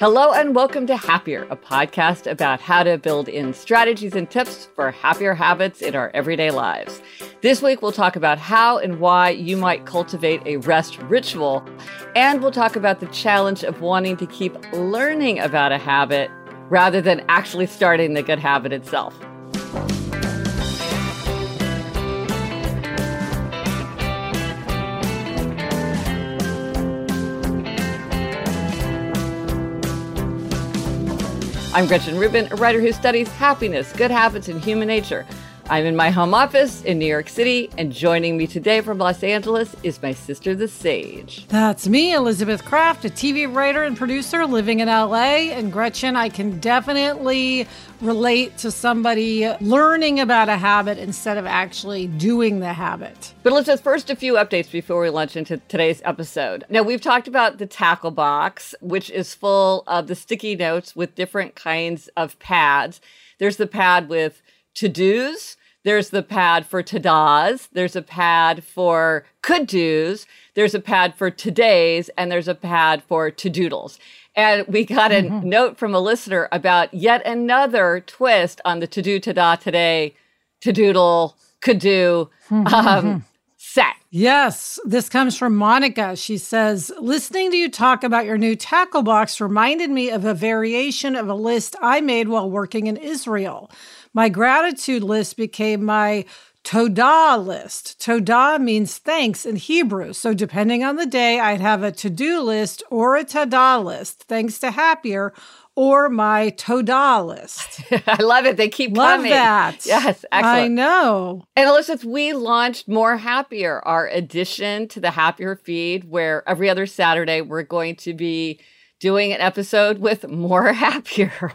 Hello and welcome to Happier, a podcast about how to build in strategies and tips for happier habits in our everyday lives. This week, we'll talk about how and why you might cultivate a rest ritual, and we'll talk about the challenge of wanting to keep learning about a habit rather than actually starting the good habit itself. I'm Gretchen Rubin, a writer who studies happiness, good habits, and human nature. I'm in my home office in New York City, and joining me today from Los Angeles is my sister, the Sage. That's me, Elizabeth Kraft, a TV writer and producer living in LA. And Gretchen, I can definitely relate to somebody learning about a habit instead of actually doing the habit. But let's just first a few updates before we launch into today's episode. Now, we've talked about the tackle box, which is full of the sticky notes with different kinds of pads. There's the pad with to-dos. There's the pad for ta-das. There's a pad for could-dos. There's a pad for todays. And there's a pad for to-doodles. And we got a note from a listener about yet another twist on the to-do, ta-da, today, to-doodle, could-do set. Yes, this comes from Monica. She says, listening to you talk about your new tackle box reminded me of a variation of a list I made while working in Israel. My gratitude list became my Toda list. Toda means thanks in Hebrew. So depending on the day, I'd have a to-do list or a Toda list, thanks to Happier, or my Toda list. I love it. They keep coming. Love that. Yes, excellent. I know. And Elizabeth, we launched More Happier, our addition to the Happier feed, where every other Saturday we're going to be doing an episode with More Happier.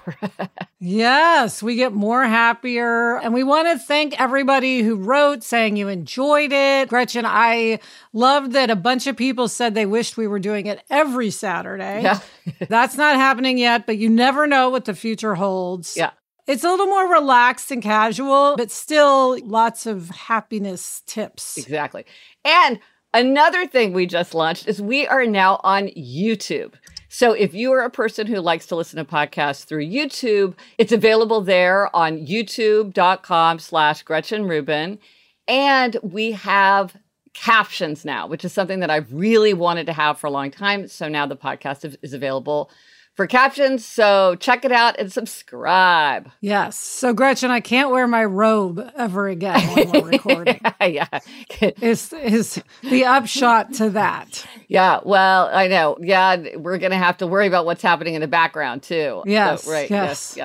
Yes, we get More Happier. And we want to thank everybody who wrote saying you enjoyed it. Gretchen, I loved that a bunch of people said they wished we were doing it every Saturday. Yeah. That's not happening yet, but you never know what the future holds. Yeah. It's a little more relaxed and casual, but still lots of happiness tips. Exactly. And another thing we just launched is we are now on YouTube. So if you are a person who likes to listen to podcasts through YouTube, it's available there on youtube.com/Gretchen Rubin. And we have captions now, which is something that I've really wanted to have for a long time. So now the podcast is available for captions. So check it out and subscribe. Yes. So Gretchen, I can't wear my robe ever again when we're recording. Yeah. Is the upshot to that. Yeah. Well, I know. Yeah. We're going to have to worry about what's happening in the background too. Yes. So, right. Yes.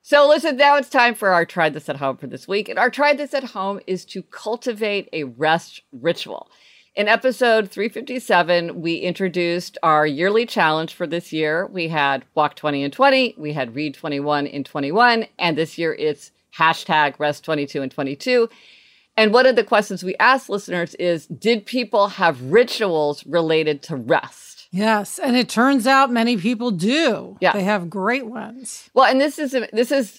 So listen, now it's time for our Try This at Home for this week. And our Try This at Home is to cultivate a rest ritual. In episode 357, we introduced our yearly challenge for this year. We had Walk 20 in 20, we had Read 21 in 21, and this year it's #Rest 22 in 22. And one of the questions we asked listeners is, did people have rituals related to rest? Yes. And it turns out many people do. Yeah. They have great ones. Well, and this is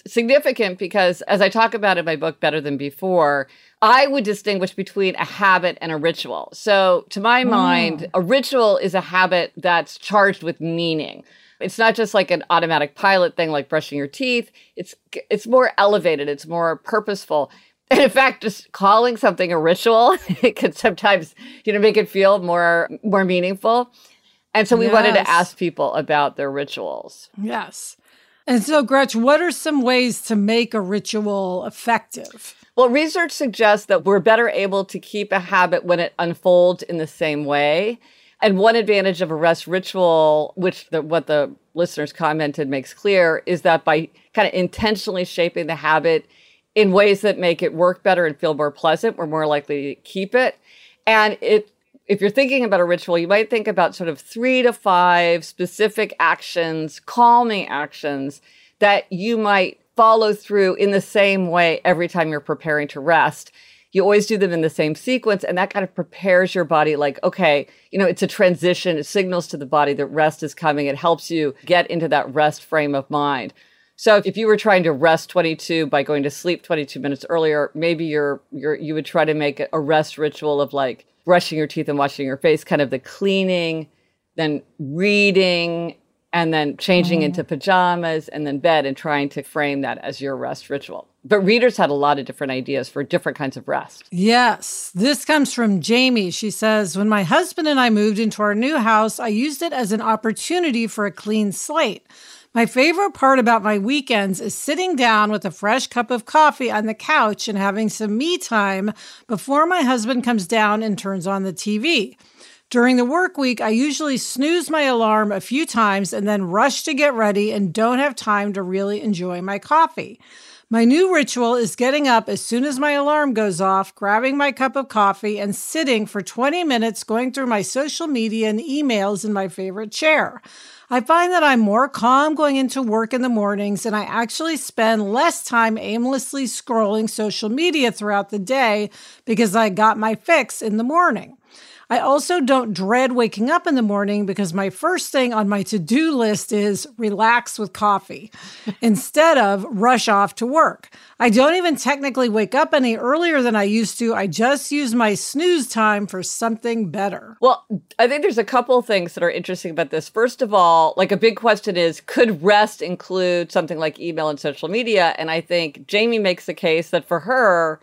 significant because, as I talk about in my book, Better Than Before, I would distinguish between a habit and a ritual. So to my mind, a ritual is a habit that's charged with meaning. It's not just like an automatic pilot thing like brushing your teeth. It's more elevated. It's more purposeful. And in fact, just calling something a ritual, it could sometimes, make it feel more meaningful. And so we wanted to ask people about their rituals. Yes. And so, Gretchen, what are some ways to make a ritual effective? Well, research suggests that we're better able to keep a habit when it unfolds in the same way. And one advantage of a rest ritual, which what the listeners commented makes clear, is that by kind of intentionally shaping the habit in ways that make it work better and feel more pleasant, we're more likely to keep it. And if you're thinking about a ritual, you might think about sort of 3 to 5 specific actions, calming actions, that you might follow through in the same way every time you're preparing to rest. You always do them in the same sequence, and that kind of prepares your body like, okay, it's a transition. It signals to the body that rest is coming. It helps you get into that rest frame of mind. So if you were trying to rest 22 by going to sleep 22 minutes earlier, maybe you would try to make a rest ritual of like brushing your teeth and washing your face, kind of the cleaning, then reading, and then changing into pajamas and then bed, and trying to frame that as your rest ritual. But readers had a lot of different ideas for different kinds of rest. Yes. This comes from Jamie. She says, when my husband and I moved into our new house, I used it as an opportunity for a clean slate. My favorite part about my weekends is sitting down with a fresh cup of coffee on the couch and having some me time before my husband comes down and turns on the TV. During the work week, I usually snooze my alarm a few times and then rush to get ready and don't have time to really enjoy my coffee. My new ritual is getting up as soon as my alarm goes off, grabbing my cup of coffee, and sitting for 20 minutes going through my social media and emails in my favorite chair. I find that I'm more calm going into work in the mornings, and I actually spend less time aimlessly scrolling social media throughout the day because I got my fix in the morning. I also don't dread waking up in the morning because my first thing on my to-do list is relax with coffee instead of rush off to work. I don't even technically wake up any earlier than I used to. I just use my snooze time for something better. Well, I think there's a couple of things that are interesting about this. First of all, like a big question is, could rest include something like email and social media? And I think Jamie makes the case that for her,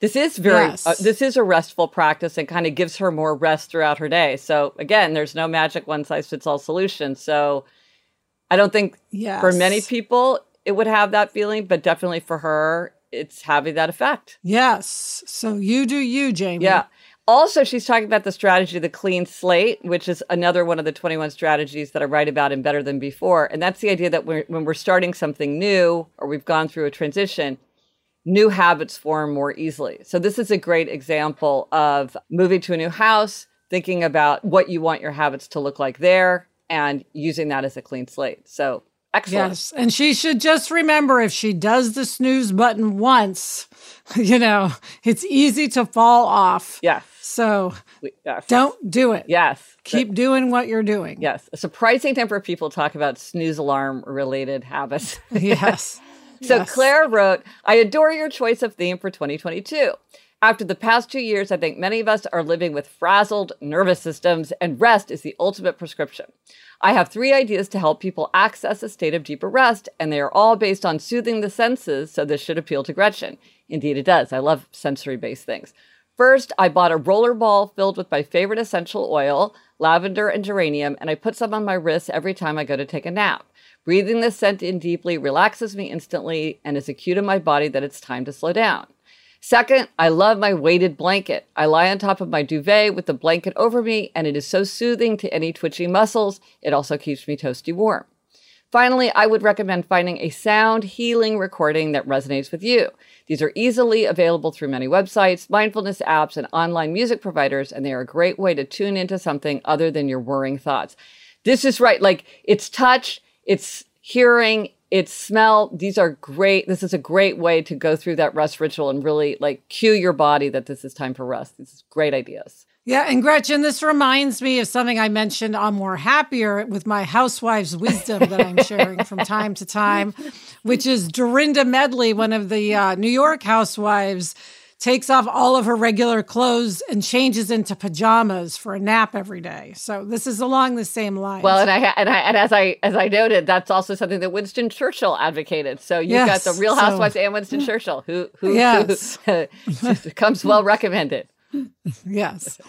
this is this is a restful practice and kind of gives her more rest throughout her day. So again, there's no magic one-size-fits-all solution. So I don't think for many people it would have that feeling, but definitely for her, it's having that effect. Yes. So you do you, Jamie. Yeah. Also, she's talking about the strategy of the clean slate, which is another one of the 21 strategies that I write about in Better Than Before. And that's the idea that when we're starting something new or we've gone through a transition, new habits form more easily. So this is a great example of moving to a new house, thinking about what you want your habits to look like there, and using that as a clean slate. So excellent. Yes, and she should just remember, if she does the snooze button once, it's easy to fall off. Yes. So don't do it. Yes. Keep doing what you're doing. Yes. A surprising number of people talk about snooze alarm-related habits. Yes. So yes. Claire wrote, I adore your choice of theme for 2022. After the past 2 years, I think many of us are living with frazzled nervous systems, and rest is the ultimate prescription. I have 3 ideas to help people access a state of deeper rest, and they are all based on soothing the senses, so this should appeal to Gretchen. Indeed, it does. I love sensory-based things. First, I bought a roller ball filled with my favorite essential oil, lavender and geranium, and I put some on my wrists every time I go to take a nap. Breathing this scent in deeply relaxes me instantly and is a cue to my body that it's time to slow down. Second, I love my weighted blanket. I lie on top of my duvet with the blanket over me, and it is so soothing to any twitching muscles. It also keeps me toasty warm. Finally, I would recommend finding a sound healing recording that resonates with you. These are easily available through many websites, mindfulness apps, and online music providers, and they are a great way to tune into something other than your worrying thoughts. This is right. Like, it's touch, it's hearing, It's smell. These are great. This is a great way to go through that rest ritual and really like cue your body that this is time for rest. This is great ideas. Yeah. And Gretchen, this reminds me of something I mentioned on More Happier with my housewife's wisdom that I'm sharing from time to time, which is Dorinda Medley, one of the New York housewives, takes off all of her regular clothes and changes into pajamas for a nap every day. So this is along the same lines. Well, and as I noted, that's also something that Winston Churchill advocated. So you've got the Real Housewives and Winston Churchill, who comes well recommended. Yes.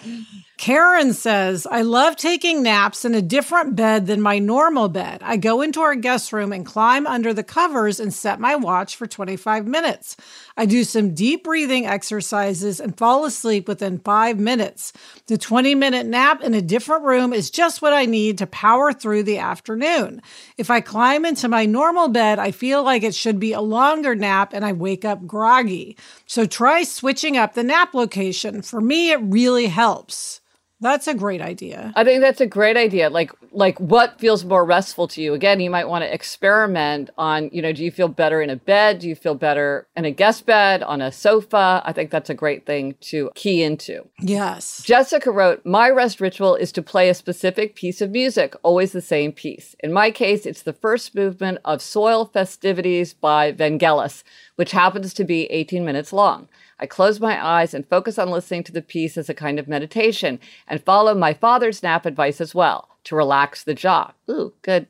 Karen says, I love taking naps in a different bed than my normal bed. I go into our guest room and climb under the covers and set my watch for 25 minutes. I do some deep breathing exercises and fall asleep within 5 minutes. The 20-minute nap in a different room is just what I need to power through the afternoon. If I climb into my normal bed, I feel like it should be a longer nap and I wake up groggy. So try switching up the nap location. For me, it really helps. That's a great idea. I think that's a great idea. Like what feels more restful to you? Again, you might want to experiment on, do you feel better in a bed? Do you feel better in a guest bed, on a sofa? I think that's a great thing to key into. Yes. Jessica wrote, my rest ritual is to play a specific piece of music, always the same piece. In my case, it's the first movement of Soil Festivities by Vangelis, which happens to be 18 minutes long. I close my eyes and focus on listening to the piece as a kind of meditation and follow my father's nap advice as well to relax the jaw. Ooh, good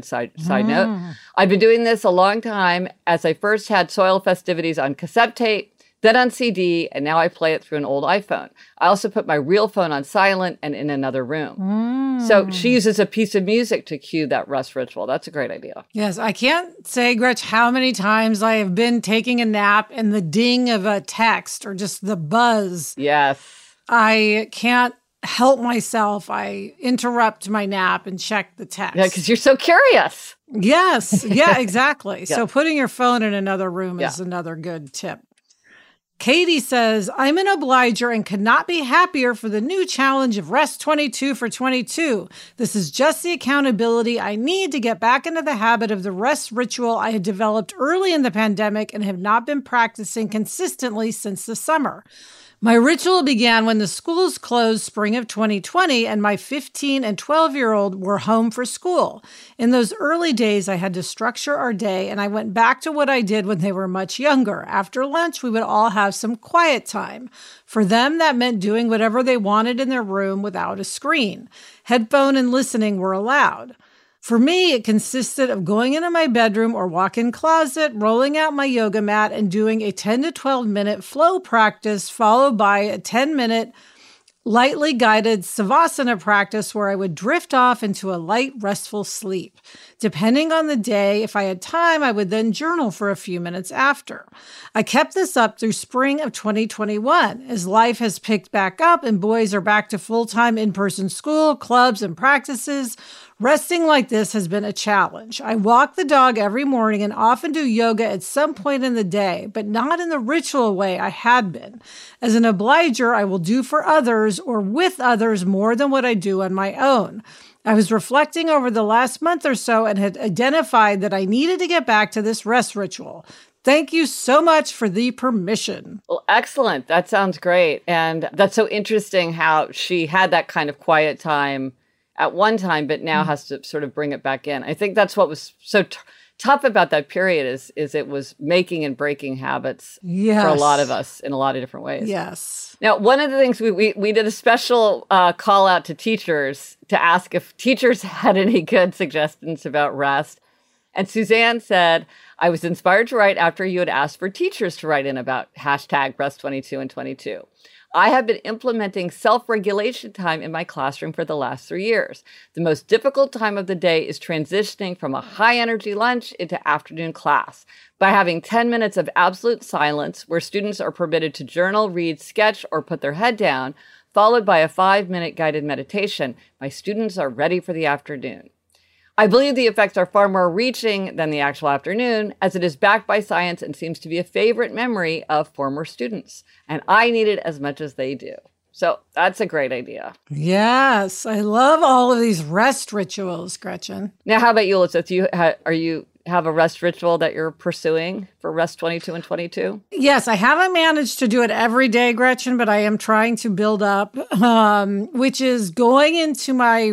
side note. I've been doing this a long time as I first had Soil Festivities on cassette tape, then on CD, and now I play it through an old iPhone. I also put my real phone on silent and in another room. So she uses a piece of music to cue that rest ritual. That's a great idea. Yes, I can't say, Gretch, how many times I have been taking a nap and the ding of a text or just the buzz. Yes. I can't help myself. I interrupt my nap and check the text. Yeah, because you're so curious. Yes. Yeah, exactly. Yeah. So putting your phone in another room is another good tip. Katie says, I'm an obliger and could not be happier for the new challenge of Rest 22 for 22. This is just the accountability I need to get back into the habit of the rest ritual I had developed early in the pandemic and have not been practicing consistently since the summer. My ritual began when the schools closed spring of 2020 and my 15 and 12-year-old were home for school. In those early days, I had to structure our day and I went back to what I did when they were much younger. After lunch, we would all have some quiet time. For them, that meant doing whatever they wanted in their room without a screen. Headphone and listening were allowed. For me, it consisted of going into my bedroom or walk-in closet, rolling out my yoga mat, and doing a 10 to 12-minute flow practice, followed by a 10-minute lightly guided savasana practice where I would drift off into a light, restful sleep. Depending on the day, if I had time, I would then journal for a few minutes after. I kept this up through spring of 2021. As life has picked back up and boys are back to full-time in-person school, clubs, and practices, resting like this has been a challenge. I walk the dog every morning and often do yoga at some point in the day, but not in the ritual way I had been. As an obliger, I will do for others or with others more than what I do on my own. I was reflecting over the last month or so and had identified that I needed to get back to this rest ritual. Thank you so much for the permission. Well, excellent. That sounds great. And that's so interesting how she had that kind of quiet time at one time, but now has to sort of bring it back in. I think that's what was so tough about that period is it was making and breaking habits for a lot of us in a lot of different ways. Yes. Now, one of the things we did a special call out to teachers to ask if teachers had any good suggestions about rest. And Suzanne said, I was inspired to write after you had asked for teachers to write in about hashtag rest 22 and 22. I have been implementing self-regulation time in my classroom for the last 3 years. The most difficult time of the day is transitioning from a high-energy lunch into afternoon class. By having 10 minutes of absolute silence, where students are permitted to journal, read, sketch, or put their head down, followed by a 5-minute guided meditation, my students are ready for the afternoon. I believe the effects are far more reaching than the actual afternoon, as it is backed by science and seems to be a favorite memory of former students. And I need it as much as they do. So that's a great idea. Yes, I love all of these rest rituals, Gretchen. Now, how about you, Elizabeth? Are you have a rest ritual that you're pursuing for Rest 22 and 22? Yes, I haven't managed to do it every day, Gretchen, but I am trying to build up, which is going into my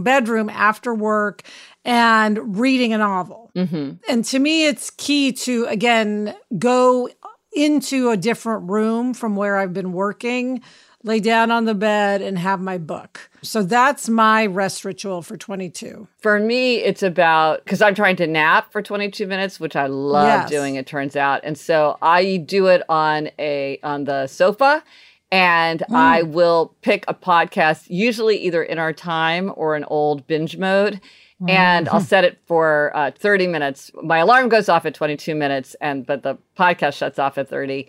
bedroom after work and reading a novel. Mm-hmm. And to me, it's key to, again, go into a different room from where I've been working, lay down on the bed and have my book. So that's my rest ritual for 22. For me, it's about, because I'm trying to nap for 22 minutes, which I love doing, it turns out. And so I do it on the sofa, and I will pick a podcast, usually either In Our Time or an old binge mode. And I'll set it for 30 minutes. My alarm goes off at 22 minutes, but the podcast shuts off at 30.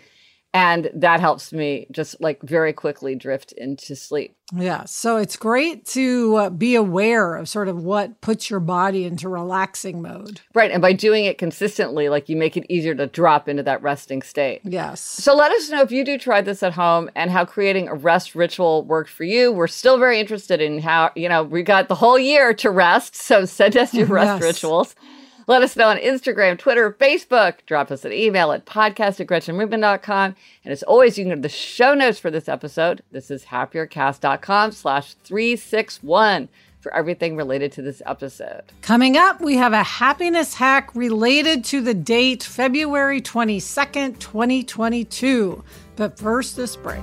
And that helps me just like very quickly drift into sleep. Yeah. So it's great to be aware of sort of what puts your body into relaxing mode. Right. And by doing it consistently, like you make it easier to drop into that resting state. Yes. So let us know if you do try this at home and how creating a rest ritual worked for you. We're still very interested in how, we got the whole year to rest. So send us your rest rituals. Let us know on Instagram, Twitter, Facebook. Drop us an email at podcast@GretchenRubin.com. And as always, you can go to the show notes for this episode. This is happiercast.com/361 for everything related to this episode. Coming up, we have a happiness hack related to the date February 22nd, 2022. But first, this break.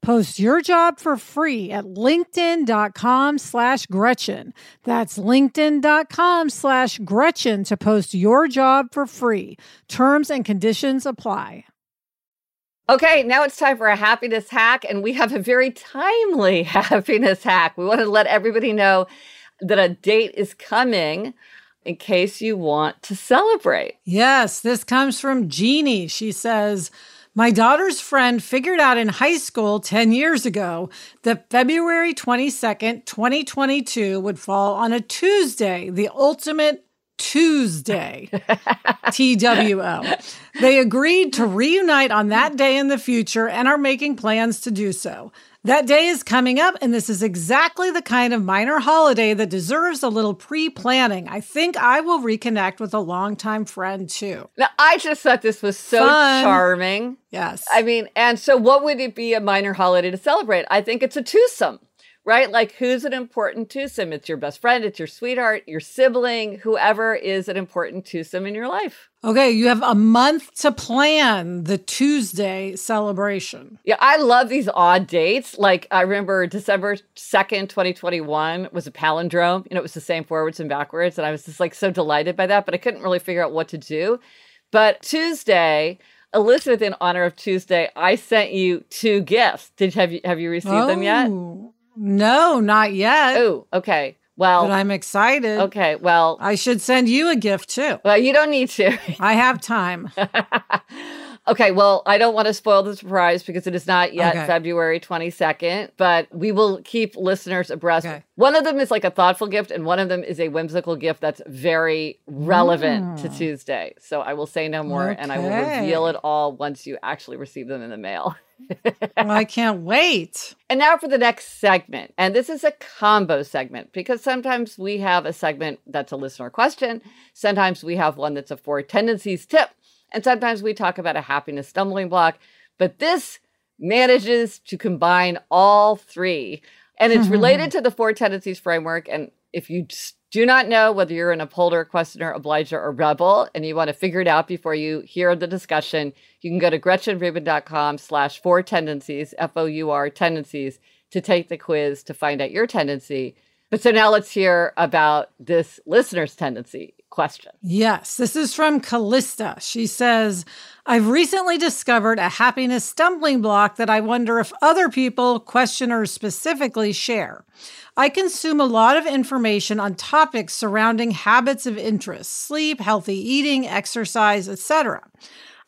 Post your job for free at linkedin.com/Gretchen. That's linkedin.com/Gretchen to post your job for free. Terms and conditions apply. Okay, now it's time for a happiness hack, and we have a very timely happiness hack. We want to let everybody know that a date is coming in case you want to celebrate. Yes, this comes from Jeannie. She says, my daughter's friend figured out in high school 10 years ago that February 22nd, 2022 would fall on a Tuesday, the ultimate Tuesday, TWO. They agreed to reunite on that day in the future and are making plans to do so. That day is coming up, and this is exactly the kind of minor holiday that deserves a little pre-planning. I think I will reconnect with a longtime friend, too. Now, I just thought this was so charming. Yes. I mean, and so what would it be a minor holiday to celebrate? I think it's a twosome. right? Like, who's an important twosome? It's your best friend, it's your sweetheart, your sibling, whoever is an important twosome in your life. Okay, you have a month to plan the Tuesday celebration. Yeah, I love these odd dates. Like, I remember December 2nd, 2021 was a palindrome. You know, it was the same forwards and backwards. And I was just like so delighted by that, but I couldn't really figure out what to do. But Tuesday, Elizabeth, in honor of Tuesday, I sent you two gifts. Have you received them yet? No, not yet. Oh, okay. Well, but I'm excited. Okay, well, I should send you a gift too. Well, you don't need to. I have time. Okay, well, I don't want to spoil the surprise because it is not yet February 22nd, but we will keep listeners abreast. Okay. One of them is like a thoughtful gift, and one of them is a whimsical gift that's very relevant to Tuesday. So I will say no more, and I will reveal it all once you actually receive them in the mail. Well, I can't wait. And now for the next segment. And this is a combo segment because sometimes we have a segment that's a listener question. Sometimes we have one that's a four tendencies tip. And sometimes we talk about a happiness stumbling block, but this manages to combine all three. And it's related to the four tendencies framework. And if you do not know whether you're an upholder, questioner, obliger, or rebel, and you want to figure it out before you hear the discussion, you can go to GretchenRubin.com/4tendencies, FOUR tendencies, to take the quiz to find out your tendency. But so now let's hear about this listener's tendency question. Yes, this is from Callista. She says, I've recently discovered a happiness stumbling block that I wonder if other people, questioners specifically, share. I consume a lot of information on topics surrounding habits of interest, sleep, healthy eating, exercise, etc.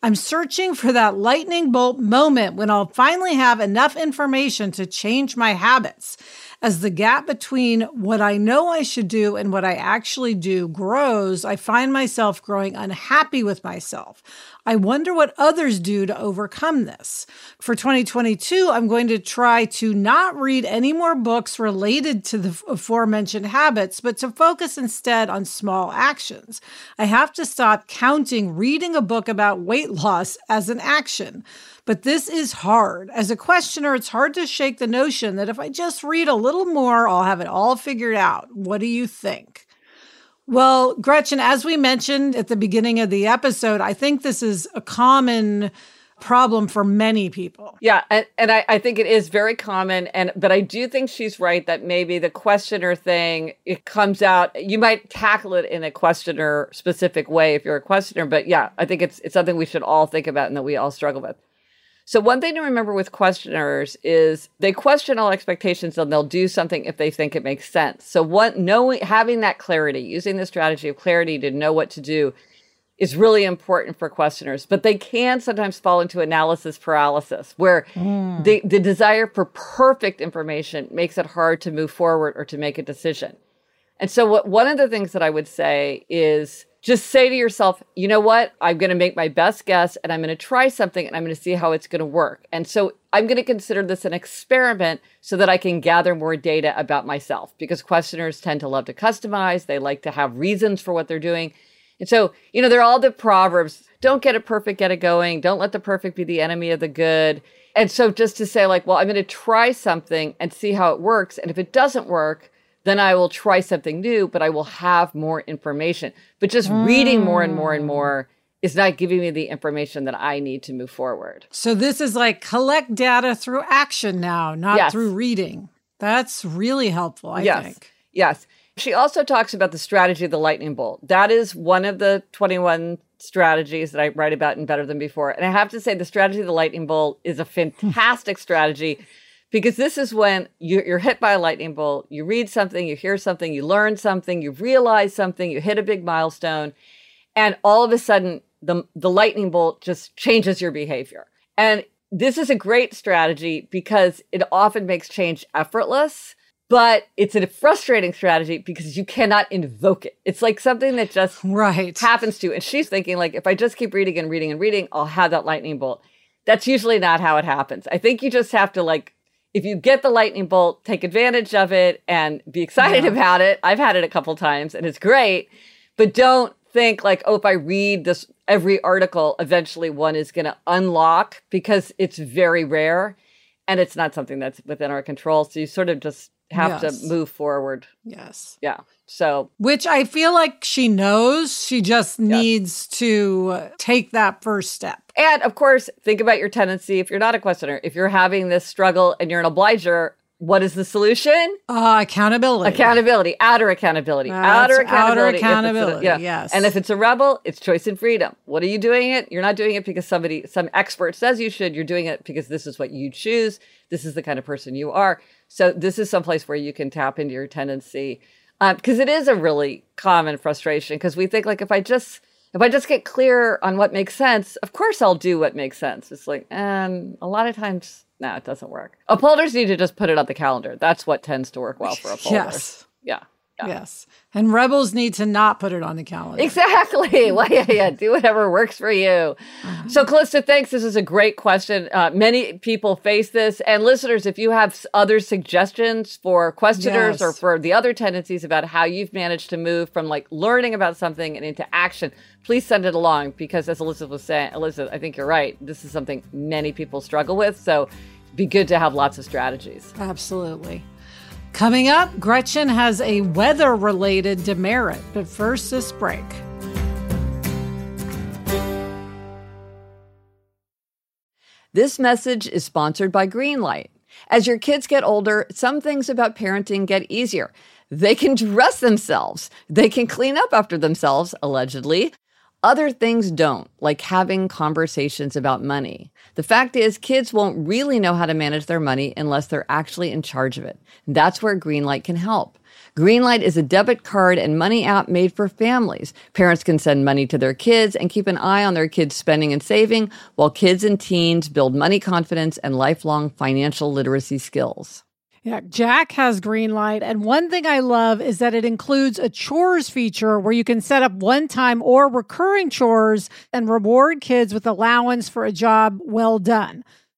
I'm searching for that lightning bolt moment when I'll finally have enough information to change my habits. As the gap between what I know I should do and what I actually do grows, I find myself growing unhappy with myself. I wonder what others do to overcome this. For 2022, I'm going to try to not read any more books related to the aforementioned habits, but to focus instead on small actions. I have to stop counting reading a book about weight loss as an action. But this is hard. As a questioner, it's hard to shake the notion that if I just read a little more, I'll have it all figured out. What do you think? Well, Gretchen, as we mentioned at the beginning of the episode, I think this is a common problem for many people. Yeah, and I think it is very common. But I do think she's right that maybe the questioner thing, it comes out, you might tackle it in a questioner specific way if you're a questioner. But yeah, I think it's something we should all think about and that we all struggle with. So one thing to remember with questioners is they question all expectations and they'll do something if they think it makes sense. So having that clarity, using the strategy of clarity to know what to do is really important for questioners. But they can sometimes fall into analysis paralysis where the desire for perfect information makes it hard to move forward or to make a decision. And so one of the things that I would say is just say to yourself, you know what? I'm going to make my best guess and I'm going to try something and I'm going to see how it's going to work. And so I'm going to consider this an experiment so that I can gather more data about myself because questioners tend to love to customize. They like to have reasons for what they're doing. And so, you know, there are all the proverbs, don't get it perfect, get it going. Don't let the perfect be the enemy of the good. And so just to say like, well, I'm going to try something and see how it works. And if it doesn't work, then I will try something new, but I will have more information. But just reading more and more and more is not giving me the information that I need to move forward. So this is like collect data through action now, not through reading. That's really helpful, I think. Yes. She also talks about the strategy of the lightning bolt. That is one of the 21 strategies that I write about in Better Than Before. And I have to say the strategy of the lightning bolt is a fantastic strategy. Because this is when you're hit by a lightning bolt, you read something, you hear something, you learn something, you realize something, you hit a big milestone, and all of a sudden the lightning bolt just changes your behavior. And this is a great strategy because it often makes change effortless, but it's a frustrating strategy because you cannot invoke it. It's like something that just happens to you. And she's thinking like, if I just keep reading and reading and reading, I'll have that lightning bolt. That's usually not how it happens. I think you just have to like, if you get the lightning bolt, take advantage of it and be excited about it. I've had it a couple times and it's great, but don't think like, oh, if I read this, every article, eventually one is going to unlock because it's very rare and it's not something that's within our control. So you sort of just have to move forward. Yes. Yeah. So, which I feel like she knows. She just needs to take that first step. And of course, think about your tendency. If you're not a questioner, if you're having this struggle and you're an obliger, what is the solution? Accountability. Accountability. Outer accountability. Outer accountability. Yes. And if it's a rebel, it's choice and freedom. What are you doing it? You're not doing it because some expert says you should. You're doing it because this is what you choose. This is the kind of person you are. So this is someplace where you can tap into your tendency. Because it is a really common frustration. Because we think, like, if I just get clear on what makes sense, of course I'll do what makes sense. It's like, and a lot of times... No, it doesn't work. Upholders need to just put it on the calendar. That's what tends to work well for upholders. Yes. Yeah. Yeah. Yes. And rebels need to not put it on the calendar. Exactly. Well, yeah. Do whatever works for you. So, Calista, thanks. This is a great question. Many people face this. And listeners, if you have other suggestions for questioners or for the other tendencies about how you've managed to move from like learning about something and into action, please send it along, because as Elizabeth was saying, Elizabeth, I think you're right. This is something many people struggle with. So it'd be good to have lots of strategies. Absolutely. Coming up, Gretchen has a weather-related demerit, but first, this break. This message is sponsored by Greenlight. As your kids get older, some things about parenting get easier. They can dress themselves. They can clean up after themselves, allegedly. Other things don't, like having conversations about money. The fact is, kids won't really know how to manage their money unless they're actually in charge of it. That's where Greenlight can help. Greenlight is a debit card and money app made for families. Parents can send money to their kids and keep an eye on their kids' spending and saving, while kids and teens build money confidence and lifelong financial literacy skills. Yeah, Jack has Greenlight, and one thing I love is that it includes a chores feature where you can set up one-time or recurring chores and reward kids with allowance for a job well done.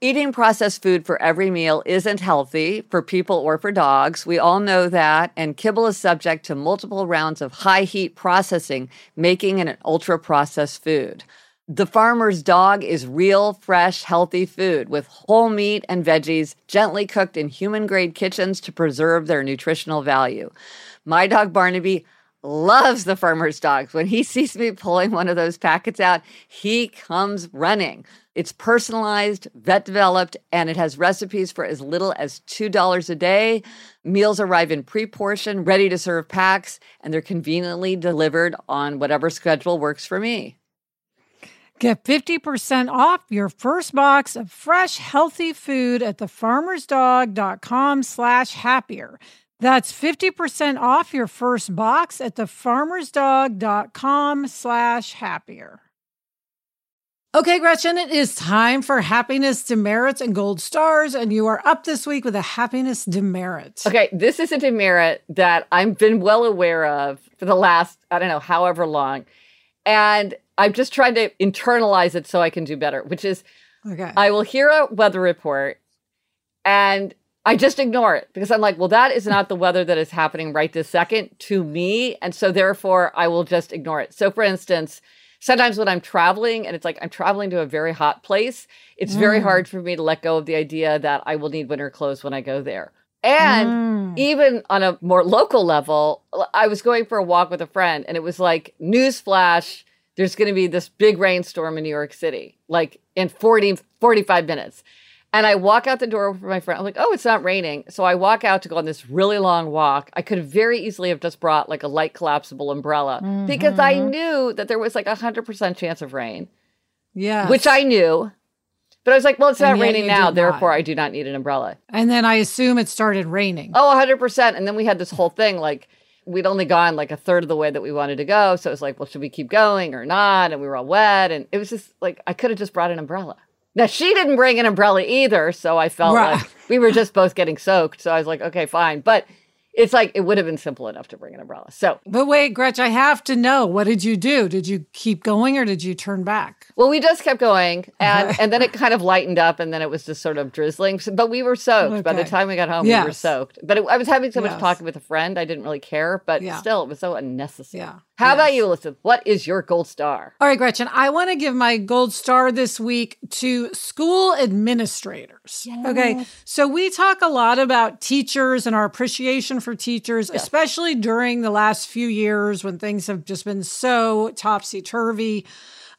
Eating processed food for every meal isn't healthy for people or for dogs. We all know that. And kibble is subject to multiple rounds of high-heat processing, making it an ultra-processed food. The Farmer's Dog is real, fresh, healthy food with whole meat and veggies gently cooked in human-grade kitchens to preserve their nutritional value. My dog, Barnaby, loves the Farmer's Dog. When he sees me pulling one of those packets out, he comes running. It's personalized, vet-developed, and it has recipes for as little as $2 a day. Meals arrive in pre-portioned, ready-to-serve packs, and they're conveniently delivered on whatever schedule works for me. Get 50% off your first box of fresh, healthy food at thefarmersdog.com/happier. That's 50% off your first box at thefarmersdog.com/happier. Okay, Gretchen, it is time for happiness demerits and gold stars, and you are up this week with a happiness demerit. Okay, this is a demerit that I've been well aware of for the last, I don't know, however long, and I'm just trying to internalize it so I can do better, which is I will hear a weather report, and I just ignore it because I'm like, well, that is not the weather that is happening right this second to me, and so therefore I will just ignore it. So, for instance, sometimes when I'm traveling and it's like I'm traveling to a very hot place, it's very hard for me to let go of the idea that I will need winter clothes when I go there. And even on a more local level, I was going for a walk with a friend and it was like, newsflash, there's going to be this big rainstorm in New York City, like in 45 minutes. And I walk out the door for my friend. I'm like, oh, it's not raining. So I walk out to go on this really long walk. I could very easily have just brought like a light collapsible umbrella because I knew that there was like 100% chance of rain. Yeah. Which I knew. But I was like, well, it's not raining now. Therefore, I do not need an umbrella. And then I assume it started raining. Oh, 100%. And then we had this whole thing like, we'd only gone like a third of the way that we wanted to go. So it was like, well, should we keep going or not? And we were all wet. And it was just like, I could have just brought an umbrella. Now, she didn't bring an umbrella either, so I felt like we were just both getting soaked. So I was like, okay, fine. But It's like, it would have been simple enough to bring an umbrella. So, but wait, Gretch, I have to know, what did you do? Did you keep going or did you turn back? Well, we just kept going. And, and then it kind of lightened up and then it was just sort of drizzling. But we were soaked. Okay. By the time we got home, yes. We were soaked. But I was having so much talking with a friend, I didn't really care. But still, it was so unnecessary. Yeah. How about you, Elizabeth? What is your gold star? All right, Gretchen, I want to give my gold star this week to school administrators. Yes. Okay, so we talk a lot about teachers and our appreciation for teachers, especially during the last few years when things have just been so topsy-turvy.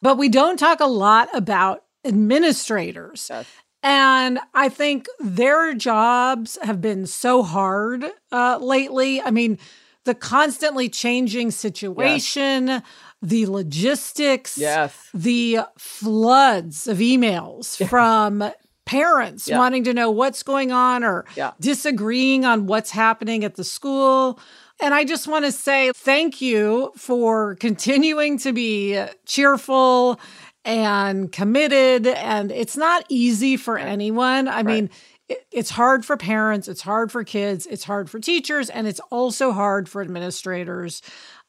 But we don't talk a lot about administrators. Yes. And I think their jobs have been so hard lately. I mean, the constantly changing situation, the logistics, the floods of emails from parents wanting to know what's going on or disagreeing on what's happening at the school. And I just want to say thank you for continuing to be cheerful and committed. And it's not easy for anyone. I mean, it's hard for parents, it's hard for kids, it's hard for teachers, and it's also hard for administrators.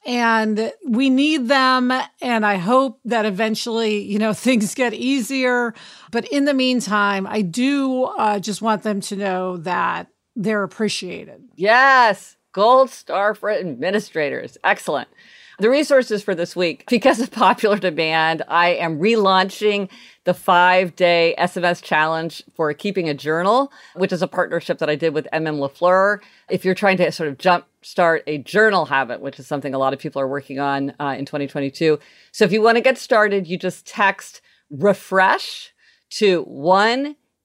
And we need them, and I hope that eventually, you know, things get easier. But in the meantime, I do just want them to know that they're appreciated. Yes, gold star for administrators. Excellent. The resources for this week, because of popular demand, I am relaunching the 5-day SMS challenge for keeping a journal, which is a partnership that I did with M.M. LaFleur. If you're trying to sort of jumpstart a journal habit, which is something a lot of people are working on in 2022. So if you want to get started, you just text REFRESH to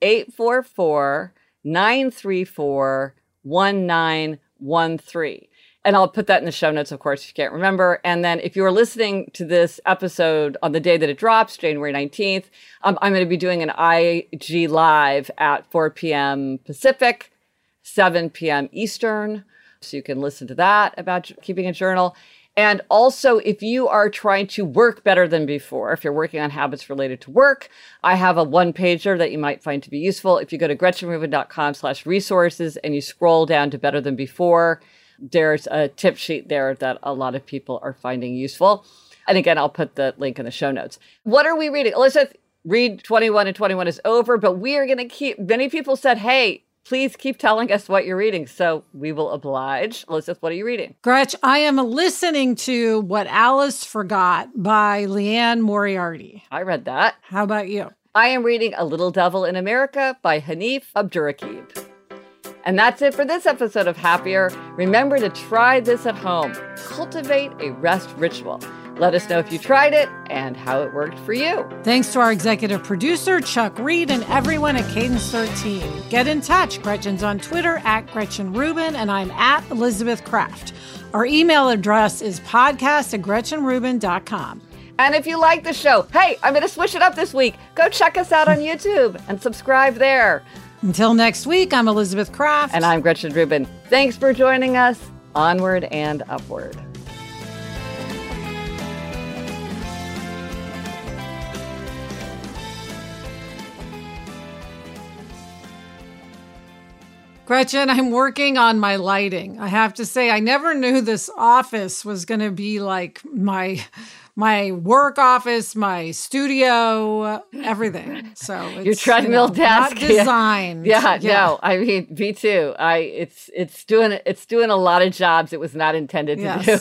1-844-934-1913. And I'll put that in the show notes, of course, if you can't remember. And then if you are listening to this episode on the day that it drops, January 19th, I'm going to be doing an IG Live at 4 p.m. Pacific, 7 p.m. Eastern. So you can listen to that about keeping a journal. And also, if you are trying to work better than before, if you're working on habits related to work, I have a one-pager that you might find to be useful. If you go to GretchenRubin.com/resources and you scroll down to Better Than Before, there's a tip sheet there that a lot of people are finding useful. And again, I'll put the link in the show notes. What are we reading? Elizabeth, read 21 and 21 is over, but we are going to keep, many people said, hey, please keep telling us what you're reading. So we will oblige. Elizabeth, what are you reading? Gretch, I am listening to What Alice Forgot by Leanne Moriarty. I read that. How about you? I am reading A Little Devil in America by Hanif Abdurraqib. And that's it for this episode of Happier. Remember to try this at home. Cultivate a rest ritual. Let us know if you tried it and how it worked for you. Thanks to our executive producer, Chuck Reed, and everyone at Cadence 13. Get in touch. Gretchen's on Twitter @GretchenRubin, and I'm @ElizabethKraft. Our email address is podcast@GretchenRubin.com. And if you like the show, hey, I'm going to switch it up this week. Go check us out on YouTube and subscribe there. Until next week, I'm Elizabeth Kraft. And I'm Gretchen Rubin. Thanks for joining us. Onward and upward. Gretchen, I'm working on my lighting. I have to say, I never knew this office was going to be like my work office, my studio, everything. So it's, your treadmill desk, not designed. No, I mean, me too. It's doing a lot of jobs it was not intended to do.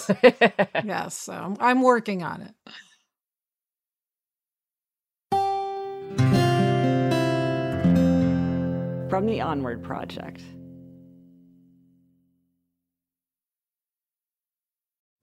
Yes, so I'm working on it. From the Onward Project.